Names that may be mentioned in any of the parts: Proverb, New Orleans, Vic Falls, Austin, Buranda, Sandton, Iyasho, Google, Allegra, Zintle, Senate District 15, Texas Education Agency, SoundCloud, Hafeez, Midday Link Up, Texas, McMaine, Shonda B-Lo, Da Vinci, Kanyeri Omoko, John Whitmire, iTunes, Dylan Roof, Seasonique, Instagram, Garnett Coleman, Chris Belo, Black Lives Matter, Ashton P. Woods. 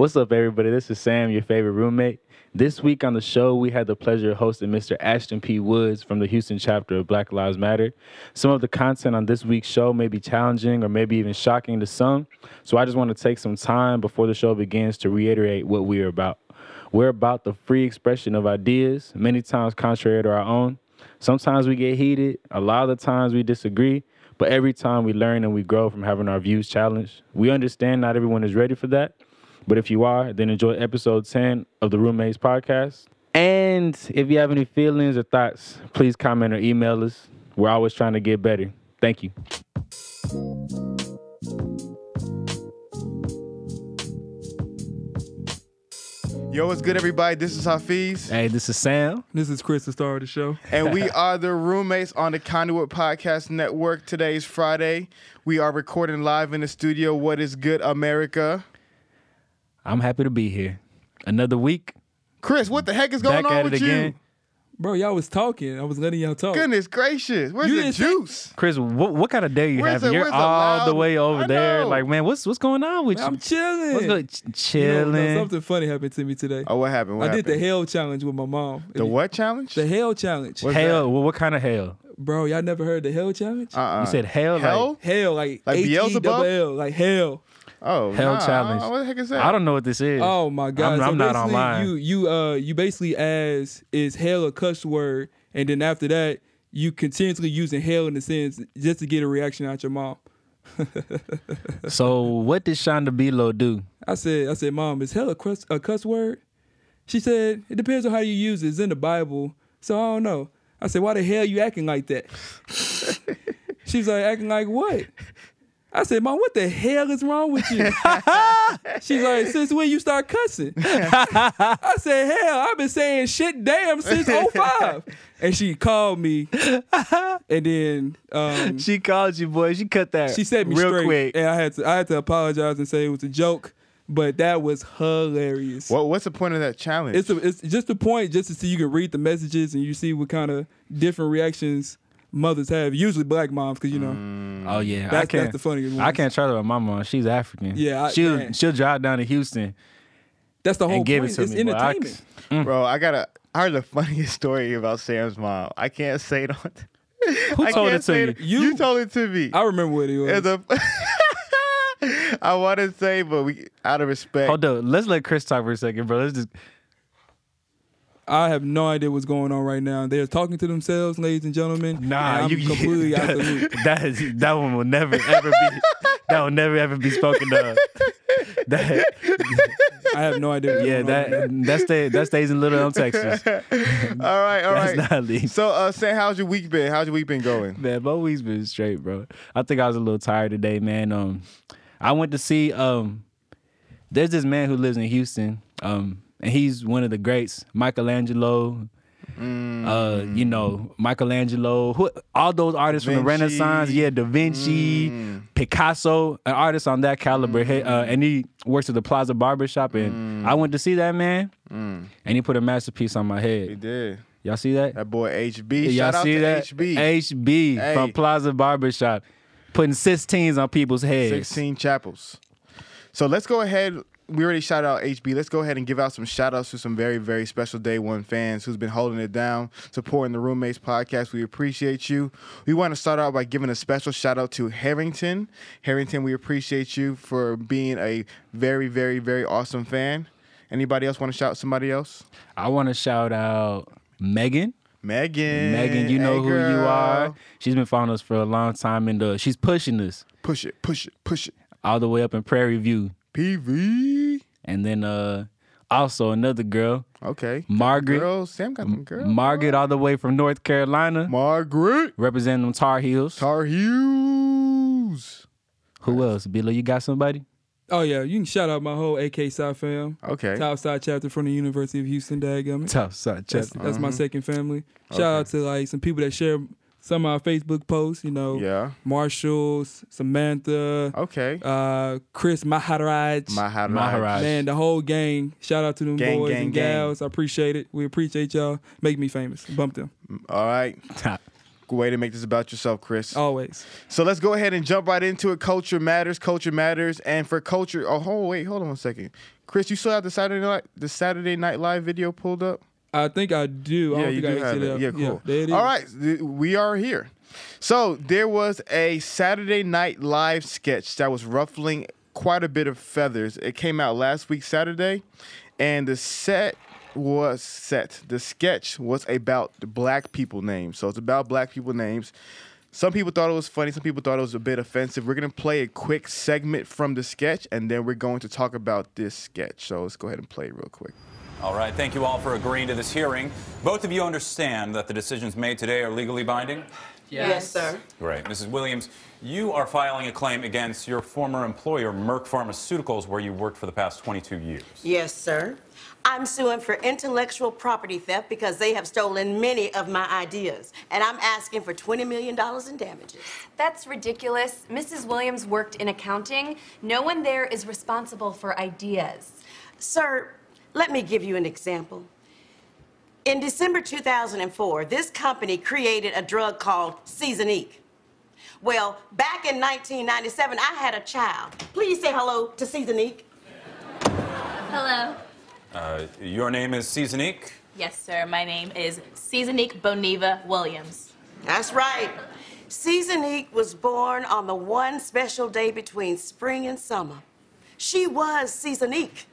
What's up, everybody? This is Sam, your favorite roommate. This week on the show, we had the pleasure of hosting Mr. Ashton P. Woods from the Houston chapter of Black Lives Matter. Some of the content on this week's show may be challenging or maybe even shocking to some, so I just want to take some time before the show begins to reiterate what we are about. We're about the free expression of ideas, many times contrary to our own. Sometimes we get heated, a lot of the times we disagree, but every time we learn and we grow from having our views challenged. We understand not everyone is ready for that, but if you are, then enjoy episode 10 of the Roommates Podcast. And if you have any feelings or thoughts, please comment or email us. We're always trying to get better. Thank you. Yo, what's good, everybody? This is Hafiz. Hey, this is Sam. This is Chris, the star of the show. And we are the roommates on the Conduit Podcast Network. Today's Friday. We are recording live in the studio. What is good, America? I'm happy to be here. Another week. Chris, what the heck is going on with you? Bro, y'all was talking. I was letting y'all talk. Goodness gracious. Where's the juice? Chris, what kind of day you having? You're all the way over there. Like, man, what's going on with you? I'm chilling. What's going on? Chilling. You know, something funny happened to me today. Oh, what happened? I did the hell challenge with my mom. The what challenge? The hell challenge. Hell? Well, what kind of hell? Bro, y'all never heard the hell challenge? You said hell? Hell? Hell, like H-E-double-L, like hell. Oh, hell challenge. What the heck is that? I don't know what this is. Oh my god. I'm not online. You basically ask, is hell a cuss word? And then after that, you continuously using hell in the sense just to get a reaction out your mom. So what did Shonda B-Lo do? I said, Mom, is hell a cuss word? She said, it depends on how you use it. It's in the Bible. So I don't know. I said, why the hell you acting like that? She's like, acting like what? I said, Mom, what the hell is wrong with you? She's like, since when you start cussing? I said, hell, I've been saying shit damn since 05. And she called me. And then she called you, boy. She cut that. She set me real straight quick. And I had to apologize and say it was a joke. But that was hilarious. Well, what's the point of that challenge? It's just a point just to see you can read the messages and you see what kind of different reactions mothers have, usually black moms, because, you know. Oh, yeah. That's the funniest one. I can't try that with my mom. She's African. Yeah. She'll drive down to Houston. That's the whole point. Give it to me. Entertainment. Bro, I heard the funniest story about Sam's mom. I can't say it on... Who told it to you? You told it to me. I remember what it was. I want to say, but out of respect... Hold up. Let's let Chris talk for a second, bro. Let's just... I have no idea what's going on right now. They're talking to themselves, ladies and gentlemen. Nah, and I'm completely out the loop. That one will never ever be. That will never ever be spoken of. I have no idea. Yeah, that stays in Little Elm, Texas. All right. That's not legal. So, Sam, how's your week been? How's your week been going? Man, my week's been straight, bro. I think I was a little tired today, man. I went to see. There's this man who lives in Houston. And he's one of the greats, Michelangelo, all those artists from the Renaissance, Da Vinci, Picasso, an artist on that caliber. And he works at the Plaza Barbershop, and I went to see that man, and he put a masterpiece on my head. He did. Y'all see that? That boy HB, shout out to that? HB. HB hey. From Plaza Barbershop, putting 16s on people's heads. 16 chapels. So let's go ahead... We already shout out HB. Let's go ahead and give out some shout outs to some very, very special Day One fans who's been holding it down, supporting the Roommates Podcast. We appreciate you. We want to start out by giving a special shout out to Harrington. Harrington, we appreciate you for being a very, very, very awesome fan. Anybody else want to shout out somebody else? I want to shout out Megan. Megan, you know who you are. She's been following us for a long time, and she's pushing us. Push it. All the way up in Prairie View. PV. And then also another girl. Okay. Margaret. Girls. Sam got them girls. Margaret all the way from North Carolina. Margaret. Representing them Tar Heels. Who else? Bilo, you got somebody? Oh, yeah. You can shout out my whole AK Sci fam. Okay. Topside chapter from the University of Houston, dadgummit. Topside chapter. That's my second family. Shout out to like some people that share... Some of our Facebook posts, you know, Marshall, Samantha, Chris Maharaj, man, the whole gang. Shout out to them boys and gals. I appreciate it. We appreciate y'all. Make me famous. Bump them. All right. Way to make this about yourself, Chris. Always. So let's go ahead and jump right into it. Culture matters. And for culture, hold on one second. Chris, you still have the Saturday Night Live video pulled up? I think I do. Yeah, you do have it. Yeah, cool. Yeah, all right, we are here. So there was a Saturday Night Live sketch that was ruffling quite a bit of feathers. It came out last week Saturday, and the sketch was about black people names. So it's about black people names. Some people thought it was funny. Some people thought it was a bit offensive. We're going to play a quick segment from the sketch, and then we're going to talk about this sketch. So let's go ahead and play it real quick. All right. Thank you all for agreeing to this hearing. Both of you understand that the decisions made today are legally binding? Yes, sir. Great. Mrs. Williams, you are filing a claim against your former employer, Merck Pharmaceuticals, where you worked for the past 22 years. Yes, sir. I'm suing for intellectual property theft because they have stolen many of my ideas, and I'm asking for $20 million in damages. That's ridiculous. Mrs. Williams worked in accounting. No one there is responsible for ideas. Sir, let me give you an example. In December 2004, this company created a drug called Seasonique. Well, back in 1997, I had a child. Please say hello to Seasonique. Hello. Your name is Seasonique? Yes, sir. My name is Seasonique Boniva Williams. That's right. Seasonique was born on the one special day between spring and summer. She was Seasonique.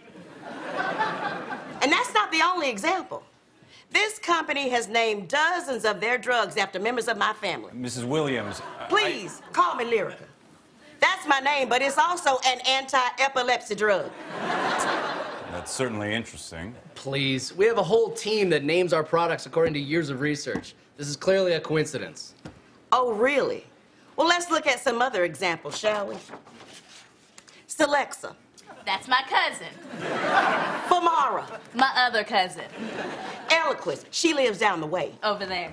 And that's not the only example. This company has named dozens of their drugs after members of my family. Mrs. Williams, please, call me Lyrica. That's my name, but it's also an anti-epilepsy drug. That's certainly interesting. Please, we have a whole team that names our products according to years of research. This is clearly a coincidence. Oh, really? Well, let's look at some other examples, shall we? Celexa. That's my cousin. Fumara. My other cousin. Eliquis. She lives down the way. Over there.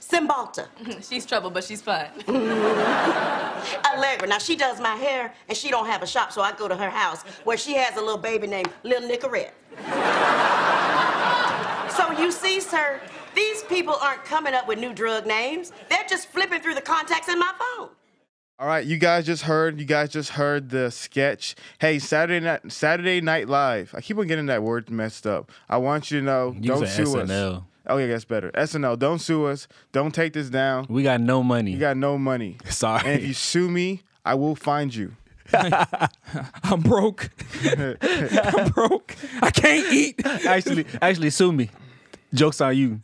Cymbalta. She's trouble, but she's fun. Allegra. Now, she does my hair, and she don't have a shop, so I go to her house, where she has a little baby named Little Nicorette. So you see, sir, these people aren't coming up with new drug names. They're just flipping through the contacts in my phone. All right, you guys just heard the sketch. Hey, Saturday Night Live. I keep on getting that word messed up. I want you to know, don't sue SNL. Us. Oh, yeah, that's better. SNL, don't sue us. Don't take this down. We got no money. You got no money. Sorry. And if you sue me, I will find you. I'm broke. I'm broke. I can't eat. Actually, sue me. Joke's on you.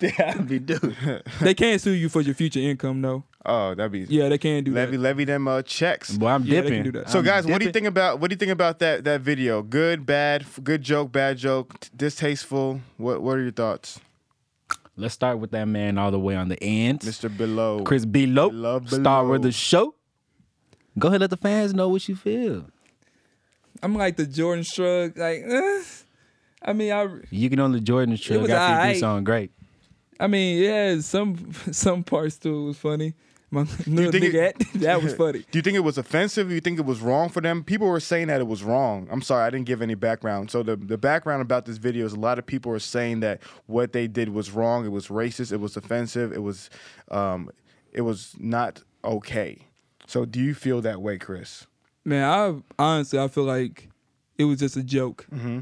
Yeah, be dude. They can't sue you for your future income, though. Oh, that'd be easy. Yeah, they can do that. Levy them checks. Boy, I'm dipping. They can do that. So, I'm guys, dipping. What do you think about that video? Good, bad, good joke, bad joke, distasteful. What are your thoughts? Let's start with that man all the way on the end, Mr. Below, Chris Below, star of the show. Go ahead, let the fans know what you feel. I'm like the Jordan shrug, like. I mean, you can only Jordan shrug after you do something great. I mean, yeah, some parts too was funny. That was funny. Do you think it was offensive? Do you think it was wrong for them? People were saying that it was wrong. I'm sorry, I didn't give any background. So the background about this video is a lot of people are saying that what they did was wrong. It was racist. It was offensive. It was not okay. So do you feel that way, Chris? Man, I honestly feel like it was just a joke. Mm-hmm.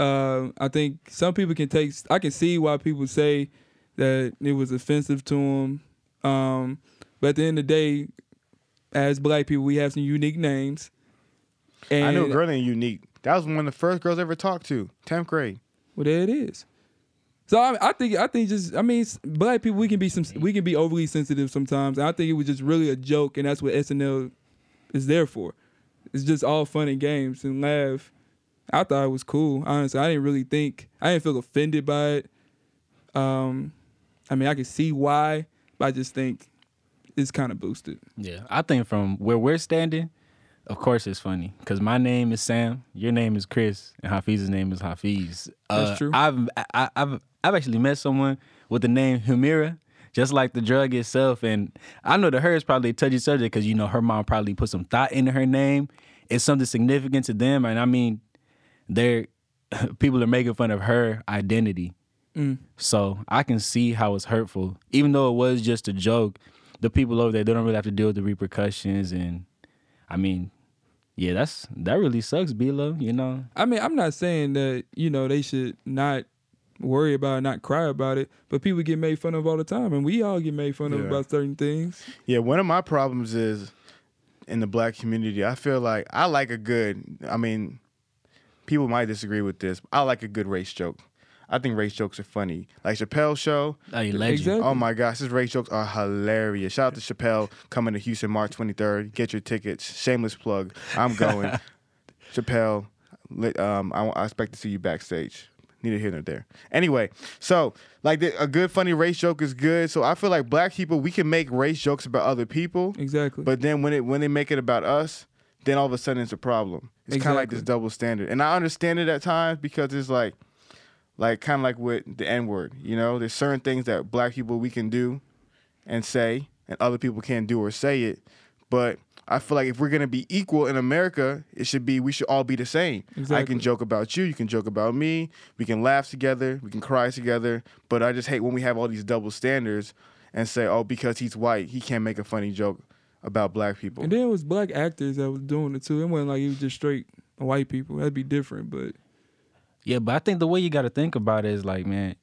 I think some people can take. I can see why people say that it was offensive to them. But at the end of the day, as black people, we have some unique names. And I knew a girl named Unique. That was one of the first girls I ever talked to, 10th grade. Well, there it is. So I think black people, we can be overly sensitive sometimes. And I think it was just really a joke, and that's what SNL is there for. It's just all fun and games and laugh. I thought it was cool, honestly. I didn't feel offended by it. I mean, I can see why, but I just think it's kind of boosted. Yeah, I think from where we're standing, of course it's funny, because my name is Sam, your name is Chris, and Hafiz's name is Hafiz. That's true. I've actually met someone with the name Humira, just like the drug itself, and I know that hers probably a touchy subject, because, you know, her mom probably put some thought into her name. It's something significant to them, and I mean, people are making fun of her identity. Mm. So I can see how it's hurtful. Even though it was just a joke, the people over there, they don't really have to deal with the repercussions. And, I mean, Yeah, that really sucks, B-Lo, you know? I mean, I'm not saying that, you know, they should not worry about it, not cry about it, but people get made fun of all the time, and we all get made fun of about certain things. Yeah, one of my problems is in the black community, I feel like I like a good, I mean, people might disagree with this, but I like a good race joke. I think race jokes are funny. Like Chappelle's show. Oh, you legend. Exactly. Oh, my gosh. His race jokes are hilarious. Shout out to Chappelle coming to Houston March 23rd. Get your tickets. Shameless plug. I'm going. Chappelle, I expect to see you backstage. Neither here nor there. Anyway, so like a good funny race joke is good. So I feel like black people, we can make race jokes about other people. Exactly. But then when they make it about us, then all of a sudden it's a problem. It's kind of like this double standard. And I understand it at times because it's like, kind of like with the N-word, you know? There's certain things that black people we can do and say, and other people can't do or say it. But I feel like if we're going to be equal in America, it should be we should all be the same. Exactly. I can joke about you can joke about me, we can laugh together, we can cry together. But I just hate when we have all these double standards and say, oh, because he's white, he can't make a funny joke about black people. And then it was black actors that was doing it, too. It wasn't like it was just straight white people. That'd be different, but... Yeah, but I think the way you got to think about it is like, man,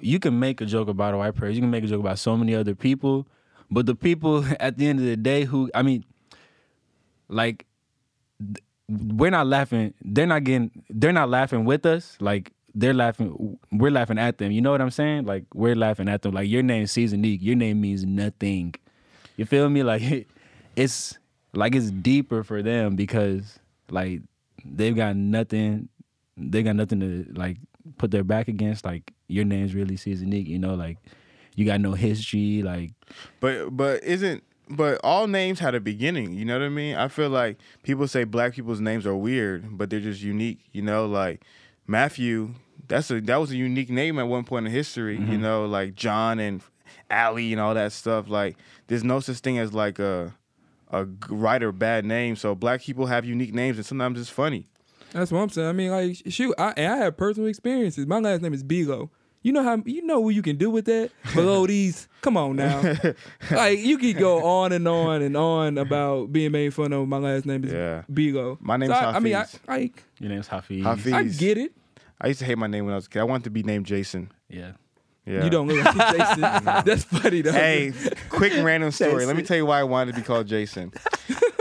you can make a joke about a white person. You can make a joke about so many other people. But the people at the end of the day who, I mean, like, we're not laughing. They're not laughing with us. Like, they're laughing. We're laughing at them. You know what I'm saying? Like, we're laughing at them. Like, your name's Seasonique. Your name means nothing. You feel me? Like, it's deeper for them because, like, they've got nothing. They got nothing to, like, put their back against. Like, your name's really Seasonique, you know? Like, you got no history, like... But all names had a beginning, you know what I mean? I feel like people say black people's names are weird, but they're just unique, you know? Like, Matthew, that was a unique name at one point in history, you know? Like, John and Allie and all that stuff. Like, there's no such thing as, like, a right or bad name. So black people have unique names, and sometimes it's funny. That's what I'm saying. I mean, like, shoot, I have personal experiences. My last name is Belo. You know what you can do with that? Below these, come on now. Like, you could go on and on and on about being made fun of. My last name is Belo. My name's Hafiz. Your name's Hafiz. I get it. I used to hate my name when I was a kid. I wanted to be named Jason. Yeah. Yeah. You don't look like Jason. That's funny, though. Hey, quick random story. Jason. Let me tell you why I wanted to be called Jason.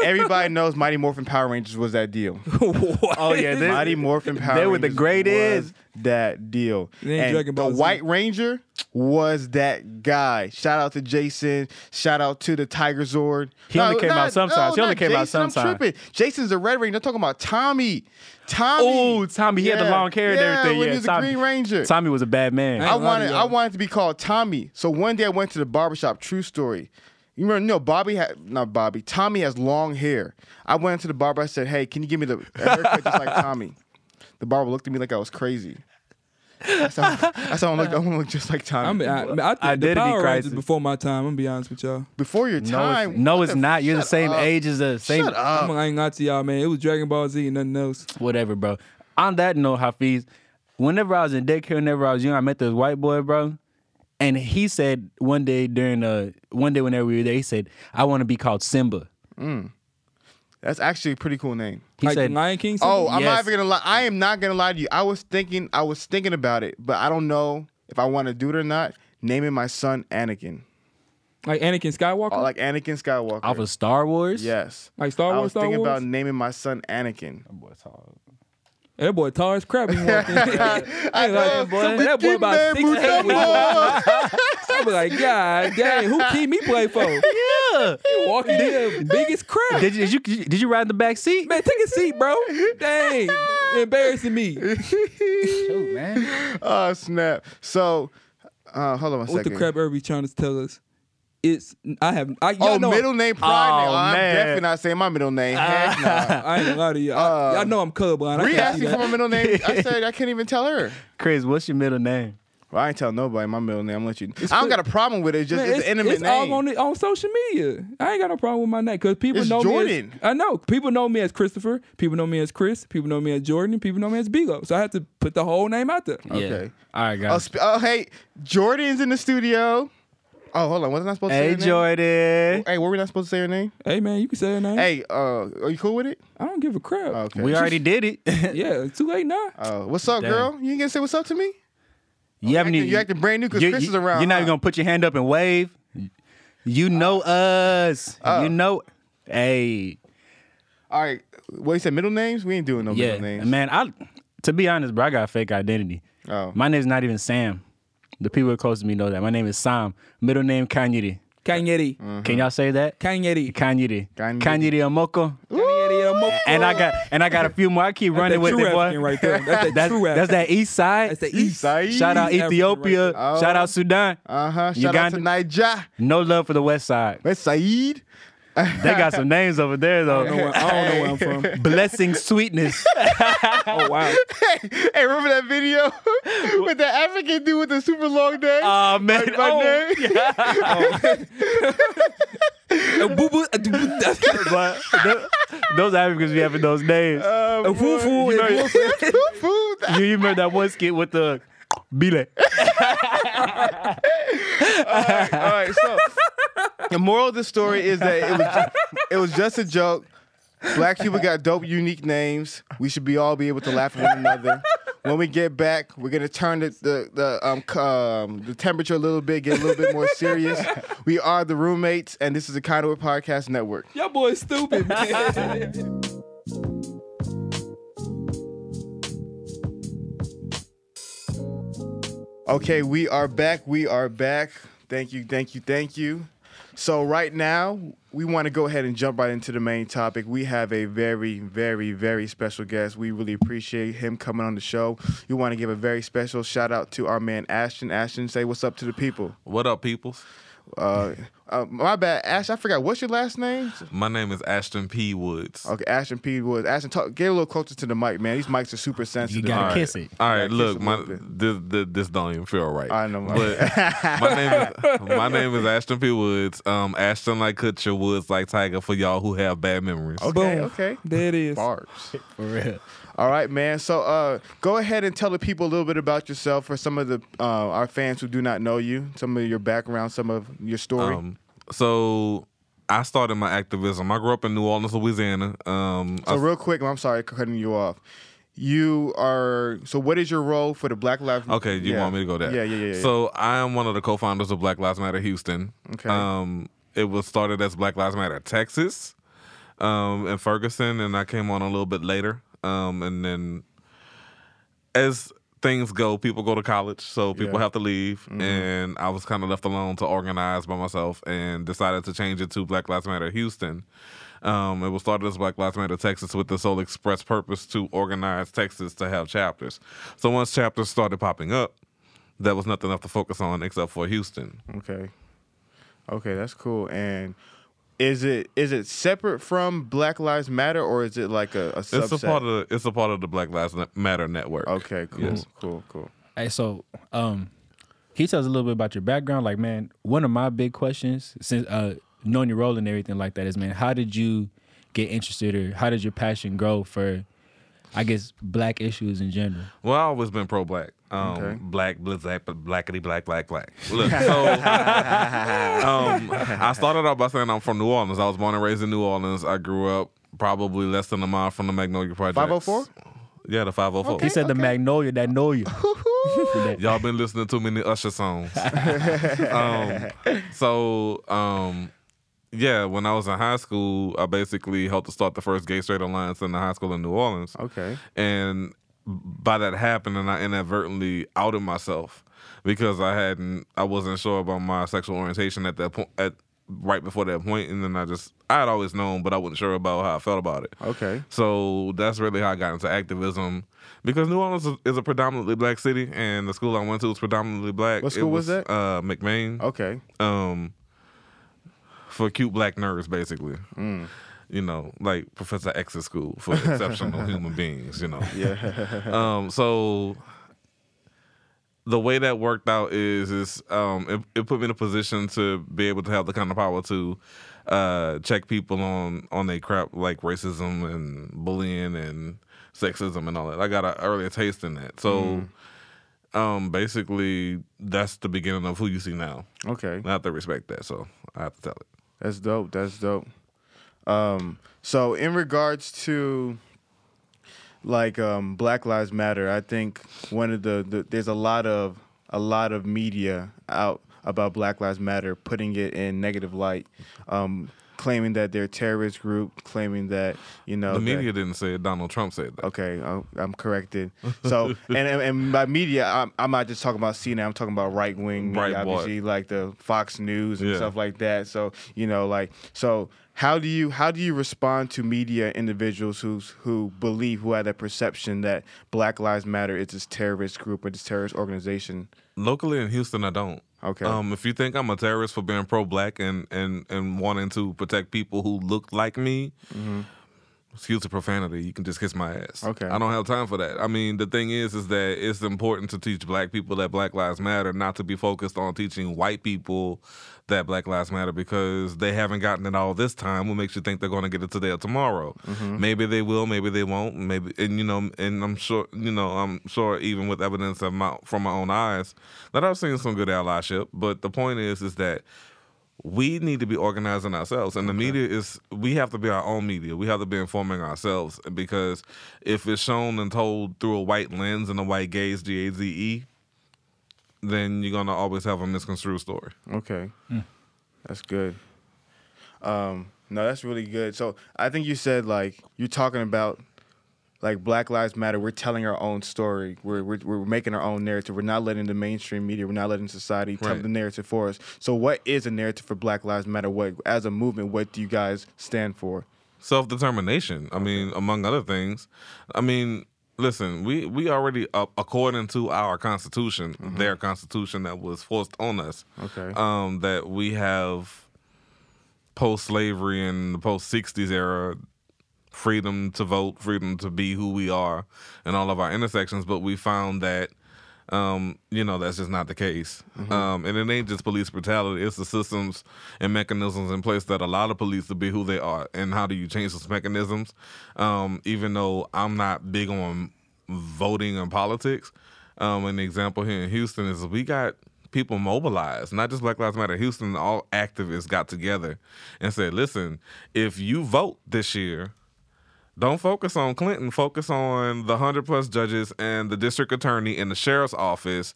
Everybody knows Mighty Morphin Power Rangers was that deal. What? Oh, yeah. Mighty Morphin Power Rangers was the greatest. That deal. And Dragon Ball Z. White Ranger was that guy. Shout out to Jason. Shout out to the Tigerzord. He only came out sometimes. I'm tripping. Jason's the Red Ranger. They're talking about Tommy. Tommy. Oh, Tommy. He had the long hair and everything. When he was a Green Ranger. Tommy was a bad man. I wanted to be called Tommy. So one day I went to the barbershop. True story. You remember, Tommy has long hair. I went into the barber. I said, hey, can you give me the haircut just like Tommy? The barber looked at me like I was crazy. I don't look just like Tommy. I think the Power Rangers before my time. I'm going to be honest with y'all. Before your time? No, it's not. You're the same age as us. Shut up. I ain't lie to y'all, man. It was Dragon Ball Z and nothing else. Whatever, bro. On that note, Hafiz, whenever I was in daycare, whenever I was young, I met this white boy, bro. And he said one day whenever we were there, he said, I want to be called Simba. Mm. That's actually a pretty cool name. He said Lion King Simba? Oh, I'm not even going to lie. I am not going to lie to you. I was thinking about it, but I don't know if I want to do it or not. Naming my son Anakin. Like Anakin Skywalker? Oh, like Anakin Skywalker. Off of Star Wars? Yes. Like Star Wars, I was thinking about naming my son Anakin. That boy's hard. That boy tall as crap. That boy about 6'8". I be like, God dang, who keep me play for? Yeah, he walking there, big as crap. Did you ride in the back seat? Man, take a seat, bro. Dang, embarrassing me. Shoot, man. Oh snap. So, hold on a second. What the crap are we trying to tell us? Middle name pride. I'm definitely not saying my middle name. Heck no. I ain't gonna lie to you. I know I'm colorblind. Bree asked me for my middle name. I said I can't even tell her. Chris, what's your middle name? Well, I ain't tell nobody my middle name. I'm let you. I don't got a problem with it. It's just it's an intimate name. It's all on social media. I ain't got no problem with my name because people know Jordan. I know people know me as Christopher. People know me as Chris. People know me as Jordan. People know me as Belo. So I have to put the whole name out there. Okay. All right, guys. Hey, Jordan's in the studio. Oh, hold on. Wasn't I supposed to say your name? Hey, Jordan. Hey, were we not supposed to say your name? Hey, man, you can say your name. Hey, are you cool with it? I don't give a crap. Okay. We already did it. Yeah, it's too late now. What's up, girl? You ain't gonna say what's up to me? You acting brand new because Chris is around. You're not even gonna put your hand up and wave. You know us. You know. Hey. All right. Well, you said middle names? We ain't doing no middle names. Man, to be honest, bro, I got a fake identity. Oh. My name's not even Sam. The people that are close to me know that. My name is Sam. Middle name, Kanyeri. Kanyeri. Mm-hmm. Can y'all say that? Kanyeri. Kanyeri. Kanyeri Omoko. And I got a few more. I keep running with it, boy. Right there. That's that East Side. That's the East Side. Shout out Ethiopia. Right shout out Sudan. Shout out to Niger. No love for the West Side. West Side. They got some names over there, though. I don't know where I'm from. Blessing Sweetness. Oh, wow. Hey, remember that video with the African dude with the super long name? Oh, man. Like name? Yeah. Those Africans be having those names. You remember that one skit with the Bile. All right, so... The moral of the story is that it was just a joke. Black people got dope, unique names. We should all be able to laugh at one another. When we get back, we're gonna turn the temperature a little bit, get a little bit more serious. We are the Roommates, and this is the Conduit Podcast Network. Y'all boys stupid, man. Okay, we are back. Thank you. So right now, we want to go ahead and jump right into the main topic. We have a very, very, very special guest. We really appreciate him coming on the show. We want to give a very special shout out to our man, Ashton. Ashton, say what's up to the people. What up, peoples? My bad, Ash. I forgot. What's your last name? My name is Ashton P. Woods. Okay, Ashton P. Woods. Ashton, get a little closer to the mic, man. These mics are super sensitive. You gotta kiss it. All right, look, this don't even feel right. I know. My name is Ashton P. Woods. Ashton like Kutcher, Woods like Tiger. For y'all who have bad memories. Okay, boom. Okay, there it is. Bars. For real. All right, man. So go ahead and tell the people a little bit about yourself for some of the our fans who do not know you, some of your background, some of your story. So I started my activism. I grew up in New Orleans, Louisiana. Real quick, I'm sorry for cutting you off. So what is your role for the Black Lives Matter? Okay, you want me to go there? Yeah. So I am one of the co-founders of Black Lives Matter Houston. Okay. It was started as Black Lives Matter Texas in Ferguson, and I came on a little bit later. And then as things go, people go to college, so people have to leave. Mm-hmm. And I was kind of left alone to organize by myself and decided to change it to Black Lives Matter Houston. It was started as Black Lives Matter Texas with the sole express purpose to organize Texas to have chapters. So once chapters started popping up, there was nothing else to focus on except for Houston. Okay, that's cool. And... Is it separate from Black Lives Matter, or is it like a subset? It's a part of the Black Lives Matter network. Okay, cool, yes. Cool. Hey, so can you tell us a little bit about your background? Like, man, one of my big questions since knowing your role and everything like that is, man, how did you get interested, or how did your passion grow for, I guess, Black issues in general? Well, I've always been pro-Black. Okay. Blackity black. Look, so I started out by saying I'm from New Orleans. I was born and raised in New Orleans. I grew up probably less than a mile from the Magnolia Project. 504? Yeah, the 504. Okay, he said the Magnolia, that know you. Y'all been listening to too many Usher songs. Yeah, when I was in high school, I basically helped to start the first Gay Straight Alliance in the high school in New Orleans. Okay. And by that happening, I inadvertently outed myself because I wasn't sure about my sexual orientation at that point, right before that point, and then I had always known, but I wasn't sure about how I felt about it. Okay. So that's really how I got into activism, because New Orleans is a predominantly Black city, and the school I went to was predominantly Black. What school was that? McMaine. Okay. For cute Black nerds, basically. Mm. You know, like Professor X's school for exceptional human beings, you know. Yeah. So the way that worked out is it put me in a position to be able to have the kind of power to check people on their crap, like racism and bullying and sexism and all that. I got an early taste in that. So Basically, that's the beginning of who you see now. Okay. And I have to respect that, so I have to tell it. That's dope. That's dope. So in regards to, like, Black Lives Matter, I think one of the there's a lot of media out about Black Lives Matter putting it in negative light, claiming that they're a terrorist group, claiming that, you know... The media didn't say it. Donald Trump said that. Okay, I'm corrected. So, and by media, I'm not just talking about CNN. I'm talking about right-wing media, obviously, like the Fox News and stuff like that. So, you know, like... So, how do you respond to media individuals who have that perception that Black Lives Matter is this terrorist group or this terrorist organization? Locally in Houston, I don't. Okay. If you think I'm a terrorist for being pro-black and wanting to protect people who look like me, mm-hmm. excuse the profanity, you can just kiss my ass. Okay. I don't have time for that. I mean, the thing is that it's important to teach black people that Black Lives Matter, not to be focused on teaching white people that Black Lives Matter, because they haven't gotten it all this time. What makes you think they're going to get it today or tomorrow? Mm-hmm. Maybe they will, maybe they won't. Maybe, and you know, and I'm sure even with evidence of from my own eyes that I've seen some good allyship. But the point is that we need to be organizing ourselves, and the media is. We have to be our own media. We have to be informing ourselves, because if it's shown and told through a white lens and a white gaze, GAZE. Then you're gonna always have a misconstrued story. Okay, That's good. No, that's really good. So I think you said, like, you're talking about, like, Black Lives Matter. We're telling our own story. We're making our own narrative. We're not letting the mainstream media. We're not letting society tell the narrative for us. So what is a narrative for Black Lives Matter? What, as a movement, what do you guys stand for? Self-determination. I mean, among other things. I mean. Listen, we already, according to our Constitution, mm-hmm. their Constitution that was forced on us, that we have post-slavery and the post-60s era, freedom to vote, freedom to be who we are in all of our intersections, but we found that, that's just not the case. Mm-hmm. And it ain't just police brutality. It's the systems and mechanisms in place that allow the police to be who they are. And how do you change those mechanisms? Even though I'm not big on voting and politics, an example here in Houston is we got people mobilized, not just Black Lives Matter Houston, all activists got together and said, listen, if you vote this year, don't focus on Clinton. Focus on the 100-plus judges and the district attorney and the sheriff's office,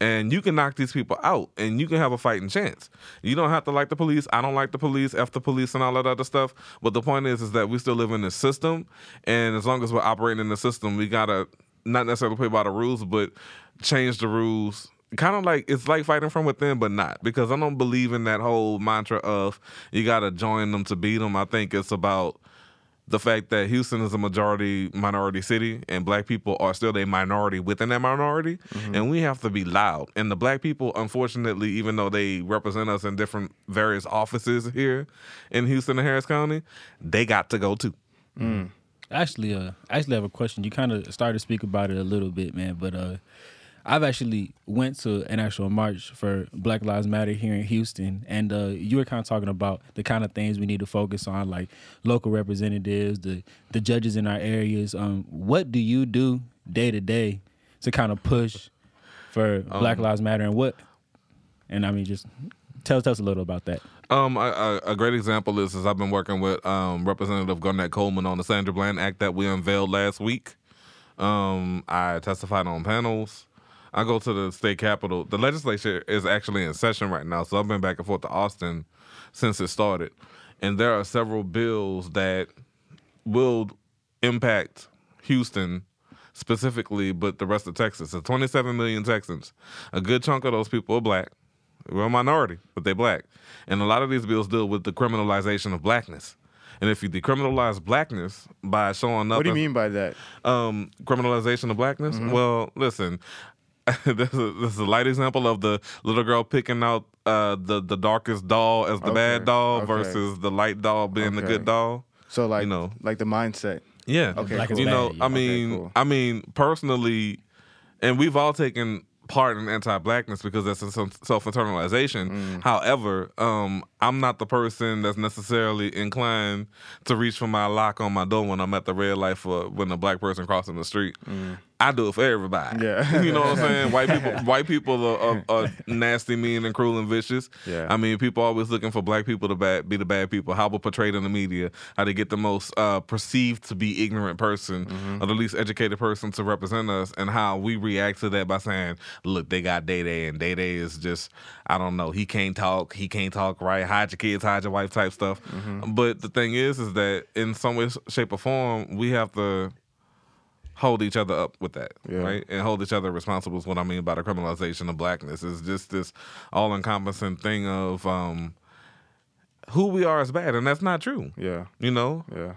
and you can knock these people out, and you can have a fighting chance. You don't have to like the police. I don't like the police, F the police, and all that other stuff. But the point is that we still live in this system, and as long as we're operating in the system, we got to not necessarily play by the rules, but change the rules. Kind of like, it's like fighting from within, but not. Because I don't believe in that whole mantra of you got to join them to beat them. I think it's about the fact that Houston is a majority minority city, and black people are still a minority within that minority, mm-hmm. and we have to be loud. And the black people, unfortunately, even though they represent us in different various offices here in Houston and Harris County, they got to go too. Mm. Actually, I have a question. You kind of started to speak about it a little bit, man, but I've actually went to an actual march for Black Lives Matter here in Houston, and you were kind of talking about the kind of things we need to focus on, like local representatives, the judges in our areas. What do you do day to day to kind of push for Black Lives Matter, and what? And I mean, just tell us a little about that. A great example is I've been working with Representative Garnett Coleman on the Sandra Bland Act that we unveiled last week. I testified on panels. I go to the state capitol. The legislature is actually in session right now, so I've been back and forth to Austin since it started. And there are several bills that will impact Houston specifically, but the rest of Texas. So 27 million Texans. A good chunk of those people are black. We're a minority, but they're black. And a lot of these bills deal with the criminalization of blackness. And if you decriminalize blackness by showing up... What do you mean by that? Criminalization of blackness? Mm-hmm. Well, listen... this is a light example of the little girl picking out the darkest doll as the bad doll versus the light doll being the good doll. So, like, you know, like the mindset. Yeah. Okay. Like, cool. You know, I mean, cool. I mean, personally, and we've all taken part in anti-blackness because that's some self-internalization. Mm. However, I'm not the person that's necessarily inclined to reach for my lock on my door when I'm at the red light for when a black person crossing the street. Mm. I do it for everybody. Yeah. You know what I'm saying? White people are nasty, mean, and cruel and vicious. Yeah. I mean, people always looking for black people to be the bad people. How we're portrayed in the media, how they get the most perceived to be ignorant person, or the least educated person to represent us, and how we react to that by saying, look, they got Day-Day, and Day-Day is just, I don't know, he can't talk right, hide your kids, hide your wife type stuff. Mm-hmm. But the thing is that in some way, shape, or form, we have to hold each other up with that, right? And hold each other responsible is what I mean by the criminalization of blackness. It's just this all-encompassing thing of who we are is bad, and that's not true. Yeah. You know? Yeah.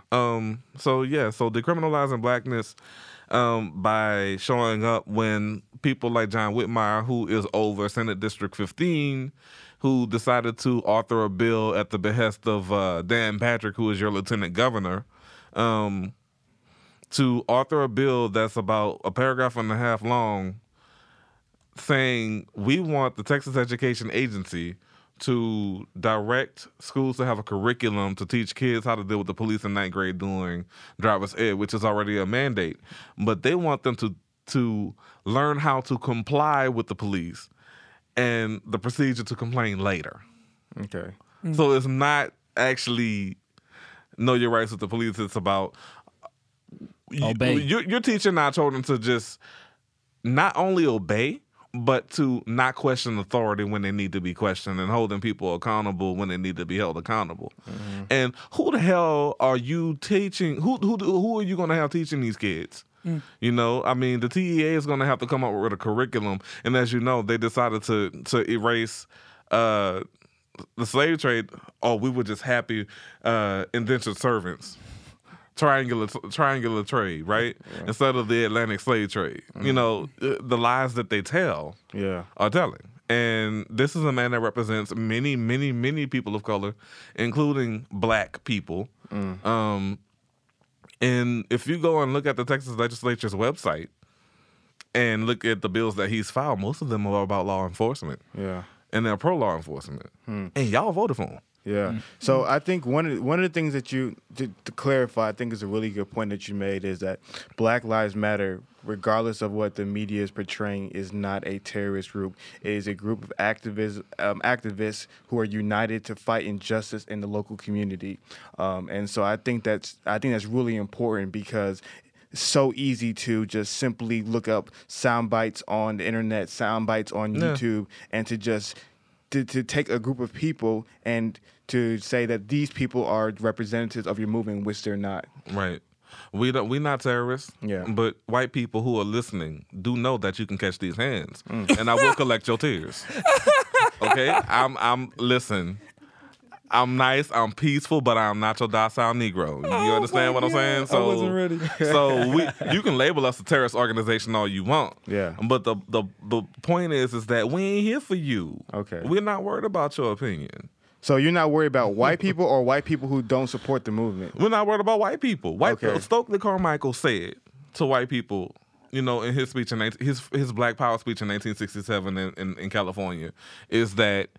So decriminalizing blackness by showing up when people like John Whitmire, who is over Senate District 15, who decided to author a bill at the behest of Dan Patrick, who is your lieutenant governor, to author a bill that's about a paragraph and a half long saying we want the Texas Education Agency to direct schools to have a curriculum to teach kids how to deal with the police in ninth grade during driver's ed, which is already a mandate. But they want them to learn how to comply with the police and the procedure to complain later. Okay. Mm-hmm. So it's not actually know your rights with the police. It's about... Obey. You're teaching our children to just not only obey, but to not question authority when they need to be questioned and holding people accountable when they need to be held accountable. Mm-hmm. And who the hell are you teaching? Who are you going to have teaching these kids? Mm. You know, I mean, the TEA is going to have to come up with a curriculum. And as you know, they decided to erase the slave trade. Oh, we were just happy indentured servants. Triangular trade, right? Yeah. Instead of the Atlantic slave trade. Mm-hmm. You know, the lies that they tell are telling. And this is a man that represents many, many, many people of color, including black people. Mm. And if you go and look at the Texas legislature's website and look at the bills that he's filed, most of them are about law enforcement. Yeah. And they're pro-law enforcement. Mm. And y'all voted for them. Yeah. Mm-hmm. So I think one of the things that you, to clarify, I think is a really good point that you made is that Black Lives Matter, regardless of what the media is portraying, is not a terrorist group. It is a group of activists who are united to fight injustice in the local community. And so I think that's really important because it's so easy to just simply look up sound bites on the internet, sound bites on YouTube, and to just... To take a group of people and to say that these people are representatives of your movement, which they're not. Right. We're not terrorists. Yeah. But white people who are listening do know that you can catch these hands, and I will collect your tears. Okay. Listen. I'm nice. I'm peaceful, but I'm not your docile Negro. You understand what I'm saying? So I wasn't ready. So you can label us a terrorist organization all you want. Yeah. But the point is that we ain't here for you. Okay. We're not worried about your opinion. So you're not worried about white people or white people who don't support the movement. We're not worried about white people. White people. Stokely Carmichael said to white people, you know, in his speech his Black Power speech in 1967 in California, is that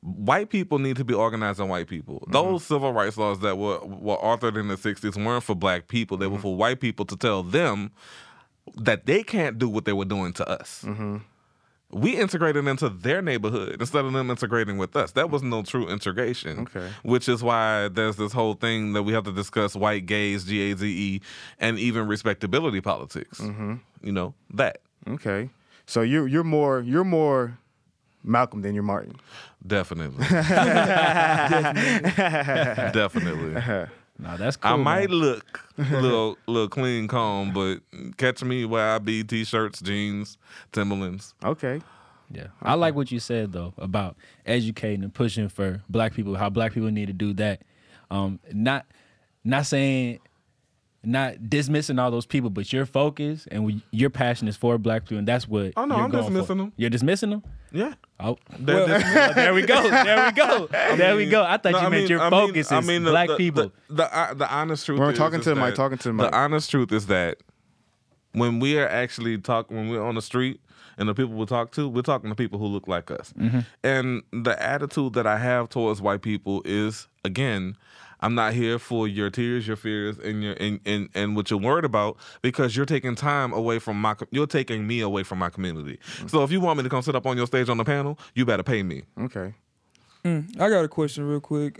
white people need to be organizing white people. Mm-hmm. Those civil rights laws that were authored in the 60s weren't for black people. They were for white people to tell them that they can't do what they were doing to us. Mm-hmm. We integrated into their neighborhood instead of them integrating with us. That was no true integration, which is why there's this whole thing that we have to discuss white gaze, G-A-Z-E, and even respectability politics. Mm-hmm. You know, that. Okay. So you're more... Malcolm than you're Martin. Definitely. Definitely. No, that's cool. I might look a little clean comb, but catch me where I be, T-shirts, jeans, Timberlands. Okay. Yeah. Okay. I like what you said, though, about educating and pushing for black people, how black people need to do that. Not saying... Not dismissing all those people, but your focus and your passion is for black people, and that's what. Oh no, I'm dismissing them. You're dismissing them? Yeah. Oh, well, there we go. There we go. I thought you meant your focus is black people. The honest truth. We're talking to the mic. The honest truth is that when we are actually talking, when we're on the street and the people we talk to, we're talking to people who look like us. Mm-hmm. And the attitude that I have towards white people is, again, I'm not here for your tears, your fears, and your and what you're worried about, because you're taking time away from my, you're taking me away from my community. Mm-hmm. So if you want me to come sit up on your stage on the panel, you better pay me. Okay. I got a question real quick.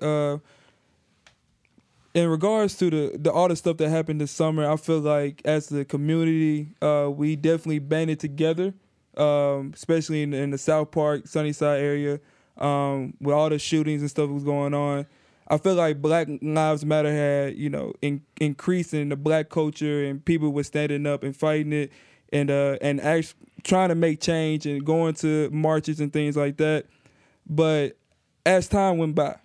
In regards to the all the stuff that happened this summer, I feel like as the community, we definitely banded together, especially in the South Park, Sunnyside area, with all the shootings and stuff that was going on. I feel like Black Lives Matter had, you know, increased in the Black culture, and people were standing up and fighting it, and actually trying to make change and going to marches and things like that. But as time went by,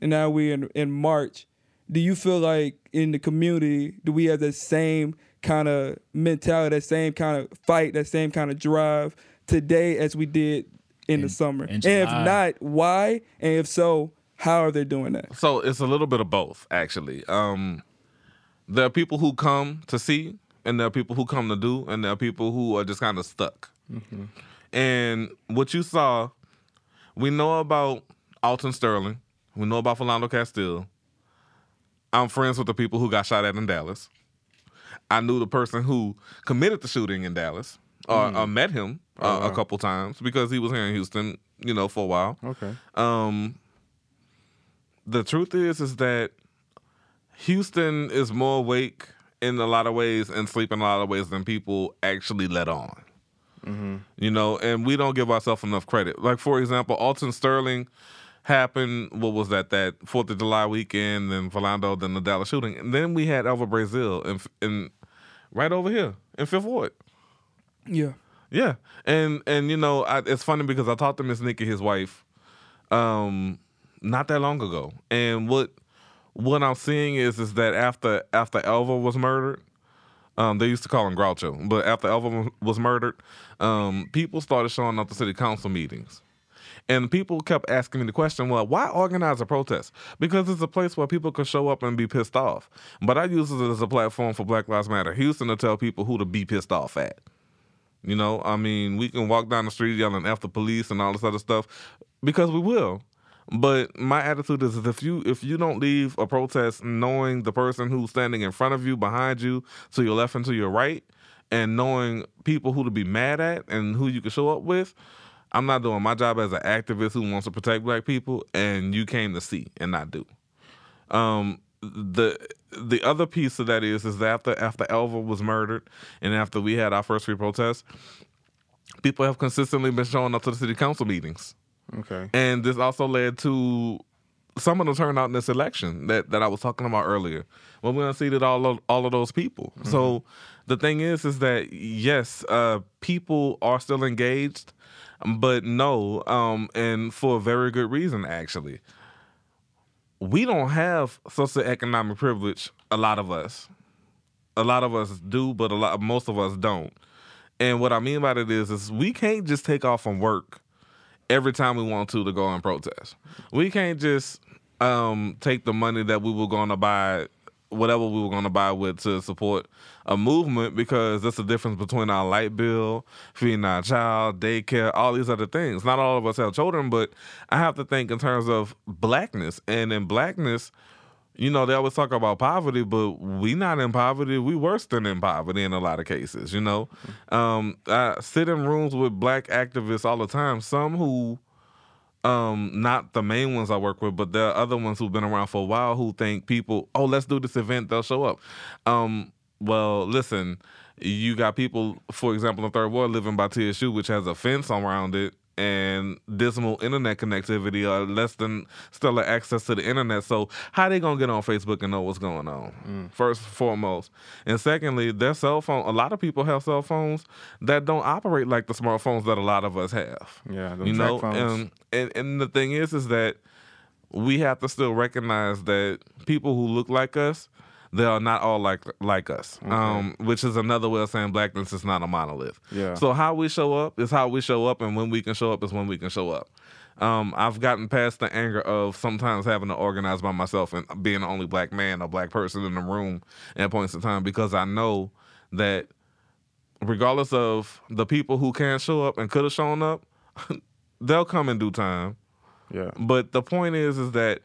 and now we're in March, do you feel like in the community, do we have that same kind of mentality, that same kind of fight, that same kind of drive today as we did in the summer? And if not, why? And if so, how are they doing that? So it's a little bit of both, actually. There are people who come to see, and there are people who come to do, and there are people who are just kind of stuck. Mm-hmm. And what you saw, we know about Alton Sterling. We know about Philando Castile. I'm friends with the people who got shot at in Dallas. I knew the person who committed the shooting in Dallas, or met him a couple times because he was here in Houston, you know, for a while. Okay. The truth is that Houston is more awake in a lot of ways and sleep in a lot of ways than people actually let on. Mm-hmm. You know, and we don't give ourselves enough credit. Like, for example, Alton Sterling happened, what was that 4th of July weekend, then Philando, then the Dallas shooting. And then we had Alva Braziel in right over here in Fifth Ward. Yeah. Yeah. And you know, it's funny because I talked to Miss Nikki, his wife, not that long ago. And what I'm seeing is that after Alva was murdered, they used to call him Groucho, but after Alva was murdered, people started showing up to city council meetings. And people kept asking me the question, well, why organize a protest? Because it's a place where people can show up and be pissed off. But I use it as a platform for Black Lives Matter Houston to tell people who to be pissed off at. You know, I mean, we can walk down the street yelling F the police and all this other stuff because we will. But my attitude is if you don't leave a protest knowing the person who's standing in front of you, behind you, to your left and to your right, and knowing people who to be mad at and who you can show up with, I'm not doing my job as an activist who wants to protect Black people, and you came to see, and I do. The other piece of that is that after Alva was murdered and after we had our first free protest, people have consistently been showing up to the city council meetings. Okay. And this also led to some of the turnout in this election that I was talking about earlier. Well, we unseated all of those people. Mm-hmm. So the thing is that, yes, people are still engaged, but no, and for a very good reason, actually. We don't have socioeconomic privilege, a lot of us. A lot of us do, but most of us don't. And what I mean by that is we can't just take off from work every time we want to go and protest. We can't just take the money that we were going to buy, whatever we were going to buy with, to support a movement, because that's the difference between our light bill, feeding our child, daycare, all these other things. Not all of us have children, but I have to think in terms of Blackness. And in Blackness, you know, they always talk about poverty, but we not in poverty. We worse than in poverty in a lot of cases, you know. I sit in rooms with Black activists all the time, some who, not the main ones I work with, but there are other ones who've been around for a while who think people, oh, let's do this event, they'll show up. Well, listen, you got people, for example, in Third Ward living by TSU, which has a fence around it, and dismal internet connectivity or less than stellar access to the internet. So how they gonna get on Facebook and know what's going on? First and foremost. And secondly, their cell phone, a lot of people have cell phones that don't operate like the smartphones that a lot of us have. Yeah, those track phones. And the thing is that we have to still recognize that people who look like us, they are not all like us, okay. Which is another way of saying Blackness is not a monolith. Yeah. So how we show up is how we show up, and when we can show up is when we can show up. I've gotten past the anger of sometimes having to organize by myself and being the only Black man or Black person in the room at points in time, because I know that regardless of the people who can show up and could have shown up, they'll come in due time. Yeah. But the point is that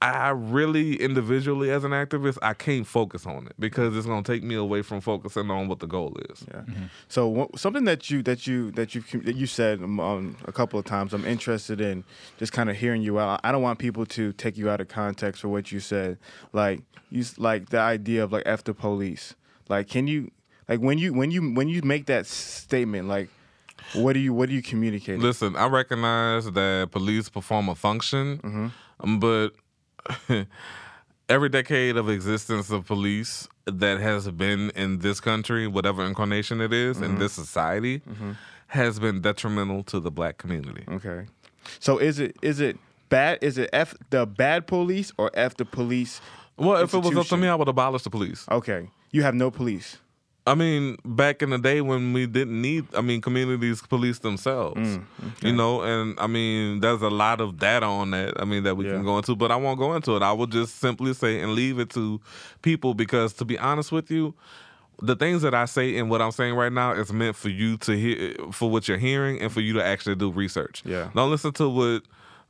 I really, individually as an activist, I can't focus on it because it's going to take me away from focusing on what the goal is. Yeah. Mm-hmm. So something that you said a couple of times, I'm interested in just kind of hearing you out. I don't want people to take you out of context for what you said. Like the idea of like F the police. Like, can you like when you make that statement, like, what do you communicate? Listen, I recognize that police perform a function, but every decade of existence of police that has been in this country, whatever incarnation it is, in this society, has been detrimental to the black community. Okay. So is it bad? Is it F the bad police or F the police? Well, if it was up to me, I would abolish the police. Okay. You have no police. I mean, back in the day when we didn't need, communities police themselves, you know, and I mean, there's a lot of data on that, that we can go into, but I won't go into it. I will just simply say and leave it to people because, to be honest with you, the things that I say and what I'm saying right now is meant for you to hear, for what you're hearing and for you to actually do research. Yeah. Don't listen to what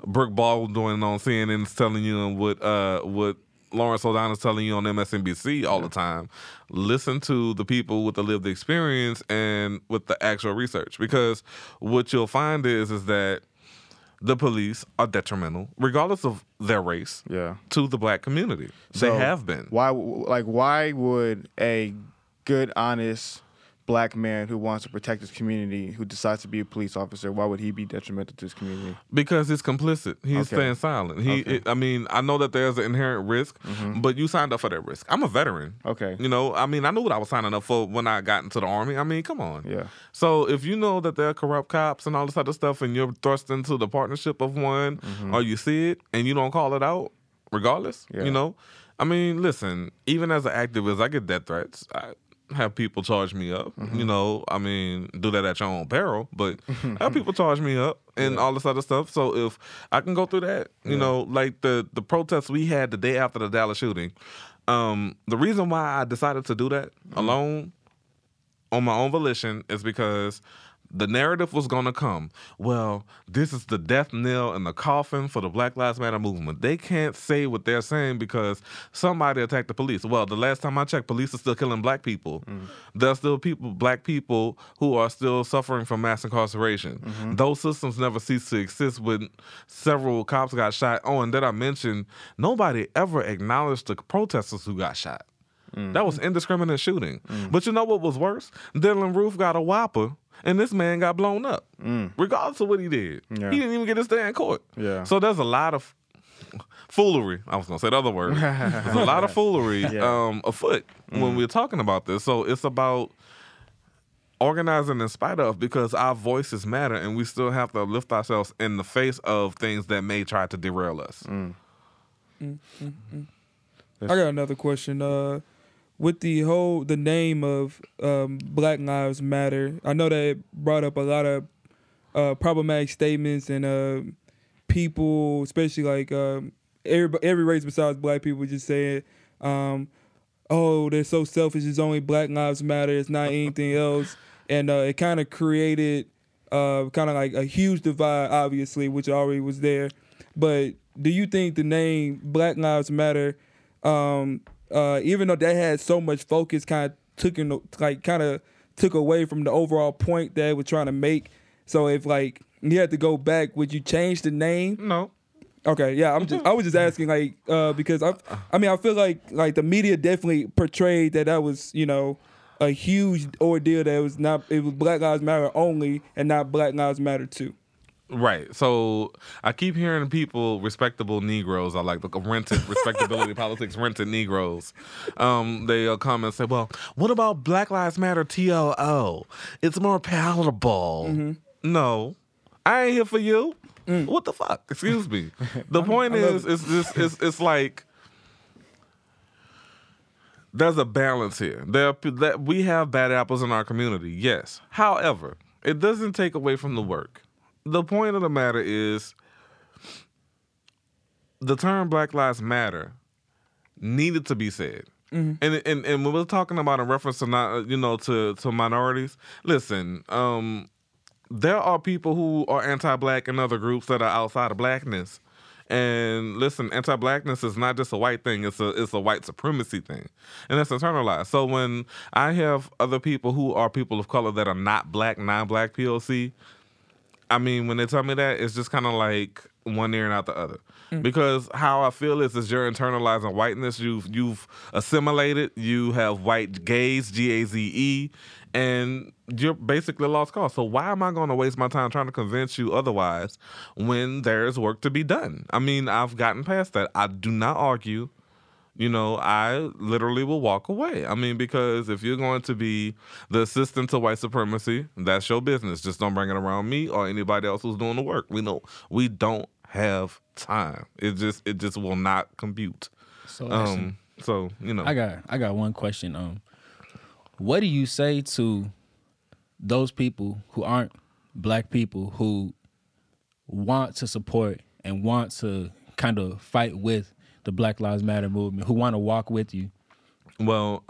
Brooke Baldwin on CNN is telling you and what Lawrence O'Donnell's telling you on MSNBC all the time. Listen to the people with the lived experience and with the actual research, because what you'll find is that the police are detrimental, regardless of their race, to the black community. So they have been. Why would a good, honest black man who wants to protect his community, who decides to be a police officer, why would he be detrimental to his community? Because he's complicit. He's staying silent. I know that there's an inherent risk, but you signed up for that risk. I'm a veteran. Okay. You know, I knew what I was signing up for when I got into the Army. Come on. Yeah. So if you know that there are corrupt cops and all this other stuff and you're thrust into the partnership of one or you see it and you don't call it out, regardless, you know? Listen, even as an activist, I get death threats. I have people charge me up, you know, do that at your own peril, but have people charge me up and all this other stuff. So if I can go through that, you know, like the protests we had the day after the Dallas shooting, the reason why I decided to do that alone on my own volition is because the narrative was going to come, well, this is the death knell and the coffin for the Black Lives Matter movement. They can't say what they're saying because somebody attacked the police. Well, the last time I checked, police are still killing black people. There's still black people who are still suffering from mass incarceration. Those systems never cease to exist when several cops got shot. Oh, and then I mentioned nobody ever acknowledged the protesters who got shot. That was indiscriminate shooting. But you know what was worse? Dylan Roof got a whopper, and this man got blown up, regardless of what he did. Yeah. He didn't even get his day in court. Yeah. So there's a lot of foolery. I was going to say the other word. There's a lot of foolery afoot when we're talking about this. So it's about organizing in spite of, because our voices matter, and we still have to lift ourselves in the face of things that may try to derail us. I got another question. With the name of Black Lives Matter, I know that it brought up a lot of problematic statements and people, especially like every race besides black people, just saying, oh, they're so selfish. It's only Black Lives Matter. It's not anything else. And it kind of created kind of like a huge divide, obviously, which already was there. But do you think the name Black Lives Matter, even though that had so much focus, kind of took away from the overall point that we're trying to make? So if like you had to go back, would you change the name? No. Okay. Yeah. I was just asking, like, because I feel like the media definitely portrayed that was, you know, a huge ordeal that it was Black Lives Matter only and not Black Lives Matter too. Right. So I keep hearing people, respectable Negroes, I like the rented respectability politics, rented Negroes. They'll come and say, well, what about Black Lives Matter TLO? It's more palatable. No, I ain't here for you. What the fuck? Excuse me. The point is, it's like, there's a balance here. We have bad apples in our community. Yes. However, it doesn't take away from the work. The point of the matter is the term Black Lives Matter needed to be said. And when we're talking about a reference to not, you know, to minorities, listen, there are people who are anti-black in other groups that are outside of blackness. And listen, anti-blackness is not just a white thing. It's a white supremacy thing. And that's internalized. So when I have other people who are people of color that are not black, non-black POC, I mean, when they tell me that, it's just kind of like one ear and out the other. Mm-hmm. Because how I feel is you're internalizing whiteness. You've assimilated. You have white gaze, G-A-Z-E, and you're basically a lost cause. So why am I going to waste my time trying to convince you otherwise when there's work to be done? I mean, I've gotten past that. I do not argue. You know, I literally will walk away. I mean, because if you're going to be the assistant to white supremacy, that's your business. Just don't bring it around me or anybody else who's doing the work. We don't have time. It just will not compute. So, so you know, I got one question. What do you say to those people who aren't black people who want to support and want to kind of fight with the Black Lives Matter movement, who want to walk with you? Well,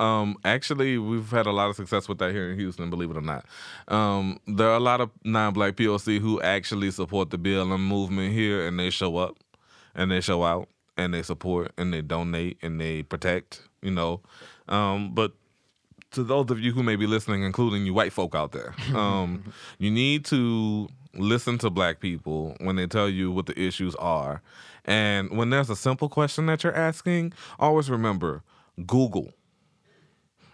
actually, we've had a lot of success with that here in Houston, believe it or not. There are a lot of non-black POC who actually support the BLM movement here, and they show up, and they show out, and they support, and they donate, and they protect, you know. But to those of you who may be listening, including you white folk out there, you need to listen to black people when they tell you what the issues are. And when there's a simple question that you're asking, always remember, Google.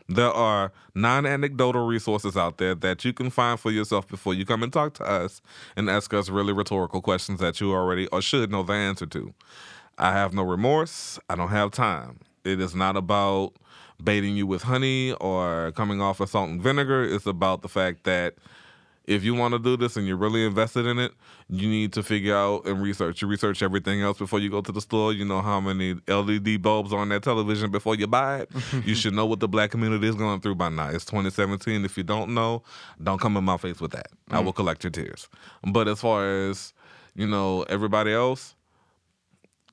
There are non-anecdotal resources out there that you can find for yourself before you come and talk to us and ask us really rhetorical questions that you already or should know the answer to. I have no remorse. I don't have time. It is not about baiting you with honey or coming off of salt and vinegar. It's about the fact that if you want to do this and you're really invested in it, you need to figure out and research. You research everything else before you go to the store. You know how many LED bulbs are on that television before you buy it. You should know what the black community is going through by now. It's 2017. If you don't know, don't come in my face with that. I will collect your tears. But as far as, you know, everybody else,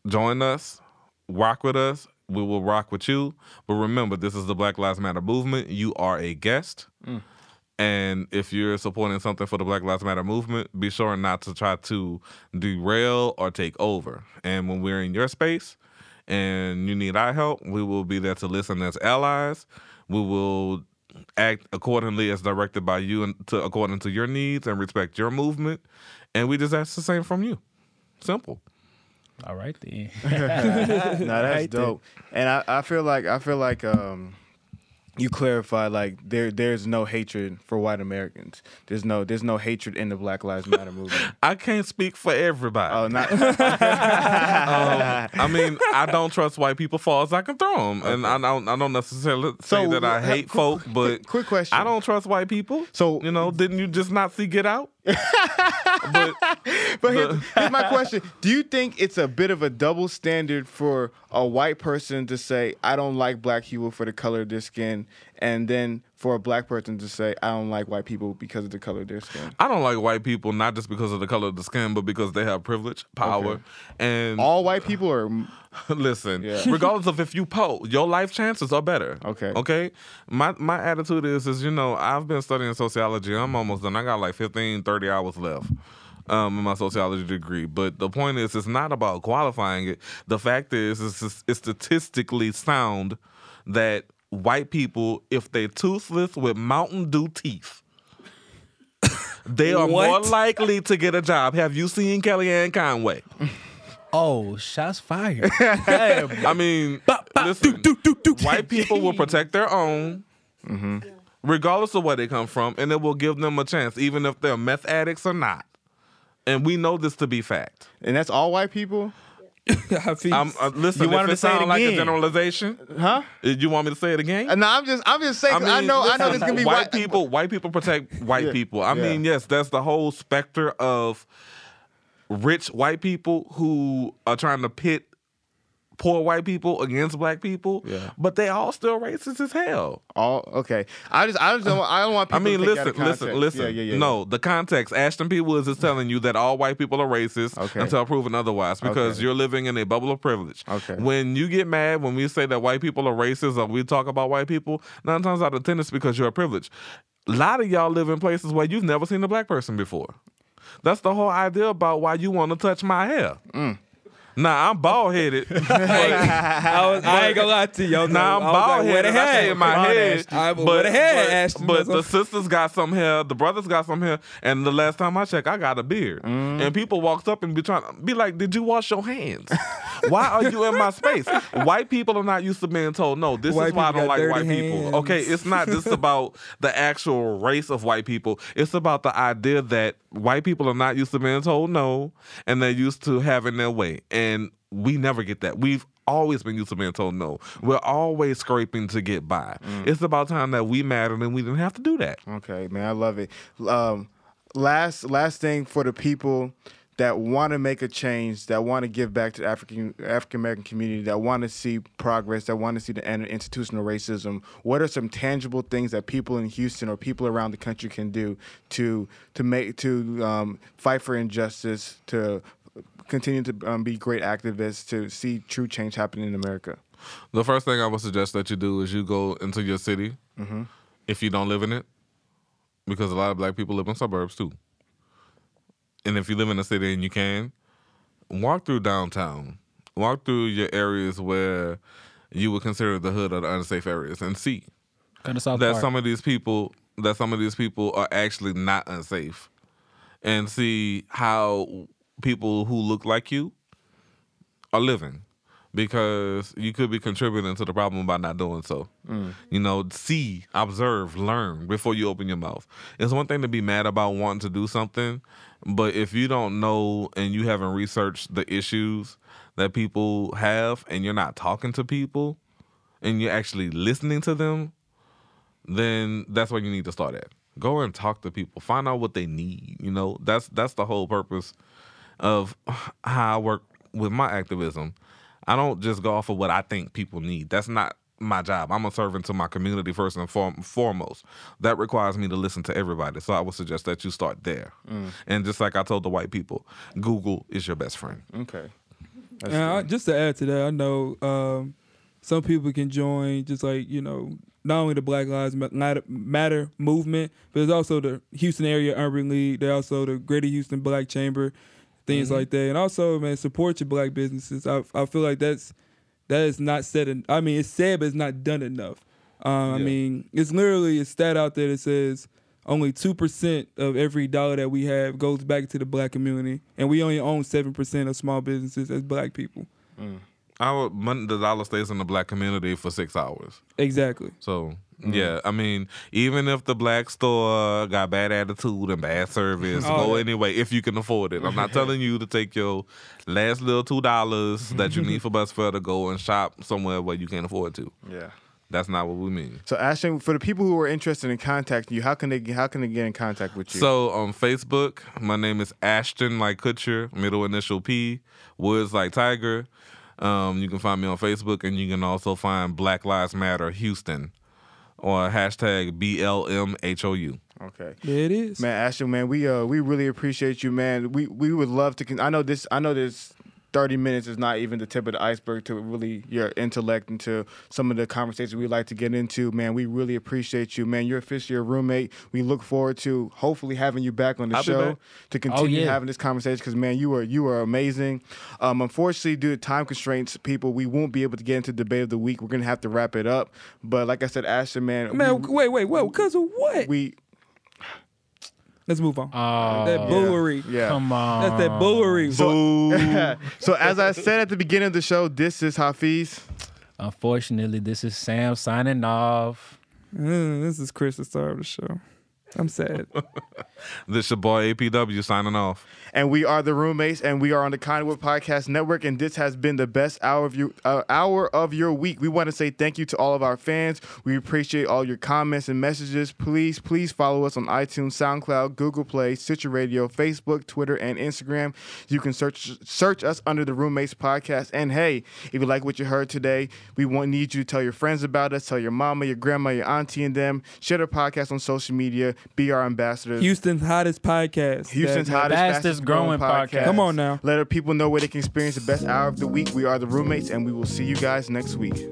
join us, rock with us. We will rock with you. But remember, this is the Black Lives Matter movement. You are a guest. Mm. And if you're supporting something for the Black Lives Matter movement, be sure not to try to derail or take over. And when we're in your space and you need our help, we will be there to listen as allies. We will act accordingly as directed by you and according to your needs and respect your movement. And we just ask the same from you. Simple. All right then. No, that's dope. And I feel like you clarify, like, there's no hatred for white Americans. There's no hatred in the Black Lives Matter movement. I can't speak for everybody. Oh, not. I mean, I don't trust white people far as I can throw them, okay. And I don't necessarily say that I hate folk, but quick question: I don't trust white people. So you know, didn't you just not see Get Out? But here's my question. Do you think it's a bit of a double standard for a white person to say, I don't like black people for the color of their skin, and then for a black person to say, I don't like white people because of the color of their skin? I don't like white people not just because of the color of the skin, but because they have privilege, power, okay. And all white people are... Listen, yeah. Regardless of if you poor, your life chances are better. Okay? My attitude is, you know, I've been studying sociology. I'm almost done. I got like 15, 30 hours left in my sociology degree. But the point is, it's not about qualifying it. The fact is, it's statistically sound that white people, if they toothless with Mountain Dew teeth, they are more likely to get a job. Have you seen Kellyanne Conway? Oh, shots fired. I mean, listen, white people will protect their own. Mm-hmm. Regardless of where they come from, and it will give them a chance, even if they're meth addicts or not. And we know this to be fact. And that's all white people? Listen, you want me to sound like a generalization? Huh? You want me to say it again? No, I'm just saying. I know this can be white people. White people protect white people. I mean, yes, that's the whole specter of rich white people who are trying to pit poor white people against black people, but they all still racist as hell. All okay. I don't want people. I mean, to take listen. Yeah. No, the context. Ashton P. Woods is telling you that all white people are racist until proven otherwise, because you're living in a bubble of privilege. Okay. When you get mad when we say that white people are racist or we talk about white people, 9 times out of 10 it's because you're privileged. A lot of y'all live in places where you've never seen a black person before. That's the whole idea about why you want to touch my hair. Mm. Nah, I'm bald headed. I ain't gonna lie to you. Nah, I'm bald headed. I say in my head, but Ashton, but the sisters got some hair, the brothers got some hair, and the last time I checked, I got a beard. And people walked up and be like, "Did you wash your hands? Why are you in my space?" White people are not used to being told no. This is why I don't like white people. Okay, it's not just about the actual race of white people. It's about the idea that white people are not used to being told no, and they're used to having their way. And we never get that. We've always been used to being told no. We're always scraping to get by. It's about time that we mattered and we didn't have to do that. Okay, man, I love it. Last thing for the people that want to make a change, that want to give back to the African-American community, that want to see progress, that want to see the end of institutional racism, what are some tangible things that people in Houston or people around the country can do to fight for injustice, to continue to be great activists, to see true change happen in America? The first thing I would suggest that you do is you go into your city if you don't live in it, because a lot of black people live in suburbs too. And if you live in a city and you can, walk through downtown. Walk through your areas where you would consider the hood or the unsafe areas and see that some of these people are actually not unsafe. And see how people who look like you are living. Because you could be contributing to the problem by not doing so. You know, see, observe, learn before you open your mouth. It's one thing to be mad about wanting to do something, but if you don't know and you haven't researched the issues that people have and you're not talking to people and you're actually listening to them, then that's where you need to start at. Go and talk to people. Find out what they need. You know, that's the whole purpose of how I work with my activism. I don't just go off of what I think people need. That's not my job. I'm a servant to my community first and foremost. That requires me to listen to everybody. So I would suggest that you start there. And just like I told the white people, Google is your best friend. Okay. And just to add to that, I know some people can join just like, you know, not only the Black Lives Matter movement, but there's also the Houston Area Urban League. There's also the Greater Houston Black Chamber. Things like that. And also, man, support your black businesses. I feel like that is not said. I mean, it's said, but it's not done enough. I mean, it's literally a stat out there that says only 2% of every dollar that we have goes back to the black community, and we only own 7% of small businesses as black people. The dollar stays in the black community for 6 hours. Exactly. So. Yeah, I mean, even if the black store got bad attitude and bad service, go anyway if you can afford it. I'm not telling you to take your last little $2 that you need for bus fare to go and shop somewhere where you can't afford to. Yeah. That's not what we mean. So, Ashton, for the people who are interested in contacting you, how can they get in contact with you? So, on Facebook, my name is Ashton, like Kutcher, middle initial P, Woods, like Tiger. You can find me on Facebook, and you can also find Black Lives Matter Houston. Or hashtag BLMHOU. Okay. There it is. Man, Ashton, man, we really appreciate you, man. We would love to... I know this 30 minutes is not even the tip of the iceberg to really your intellect and to some of the conversations we like to get into. Man, we really appreciate you, man. You're officially a roommate. We look forward to hopefully having you back on the show to continue having this conversation because, man, you are amazing. Unfortunately, due to time constraints, people, we won't be able to get into debate of the week. We're going to have to wrap it up. But like I said, Ashton, man. Man, wait, because of what? Let's move on. That boolery. Yeah. Come on. That's that boolery. So as I said at the beginning of the show, this is Hafiz. Unfortunately, this is Sam signing off. This is Chris, the star of the show. I'm sad. This your boy APW signing off. And we are the Roommates, and we are on the Conduit Podcast Network, and this has been the best hour of your week. We want to say thank you to all of our fans. We appreciate all your comments and messages. Please follow us on iTunes, SoundCloud, Google Play, Stitcher Radio, Facebook, Twitter, and Instagram. You can search us under the Roommates Podcast. And hey, if you like what you heard today, we need you to tell your friends about us, tell your mama, your grandma, your auntie, and them. Share the podcast on social media. Be our ambassadors. Houston's hottest podcast. Houston's hottest, fastest growing podcast. Come on now. Let our people know where they can experience the best hour of the week. We are the Roommates, and we will see you guys next week.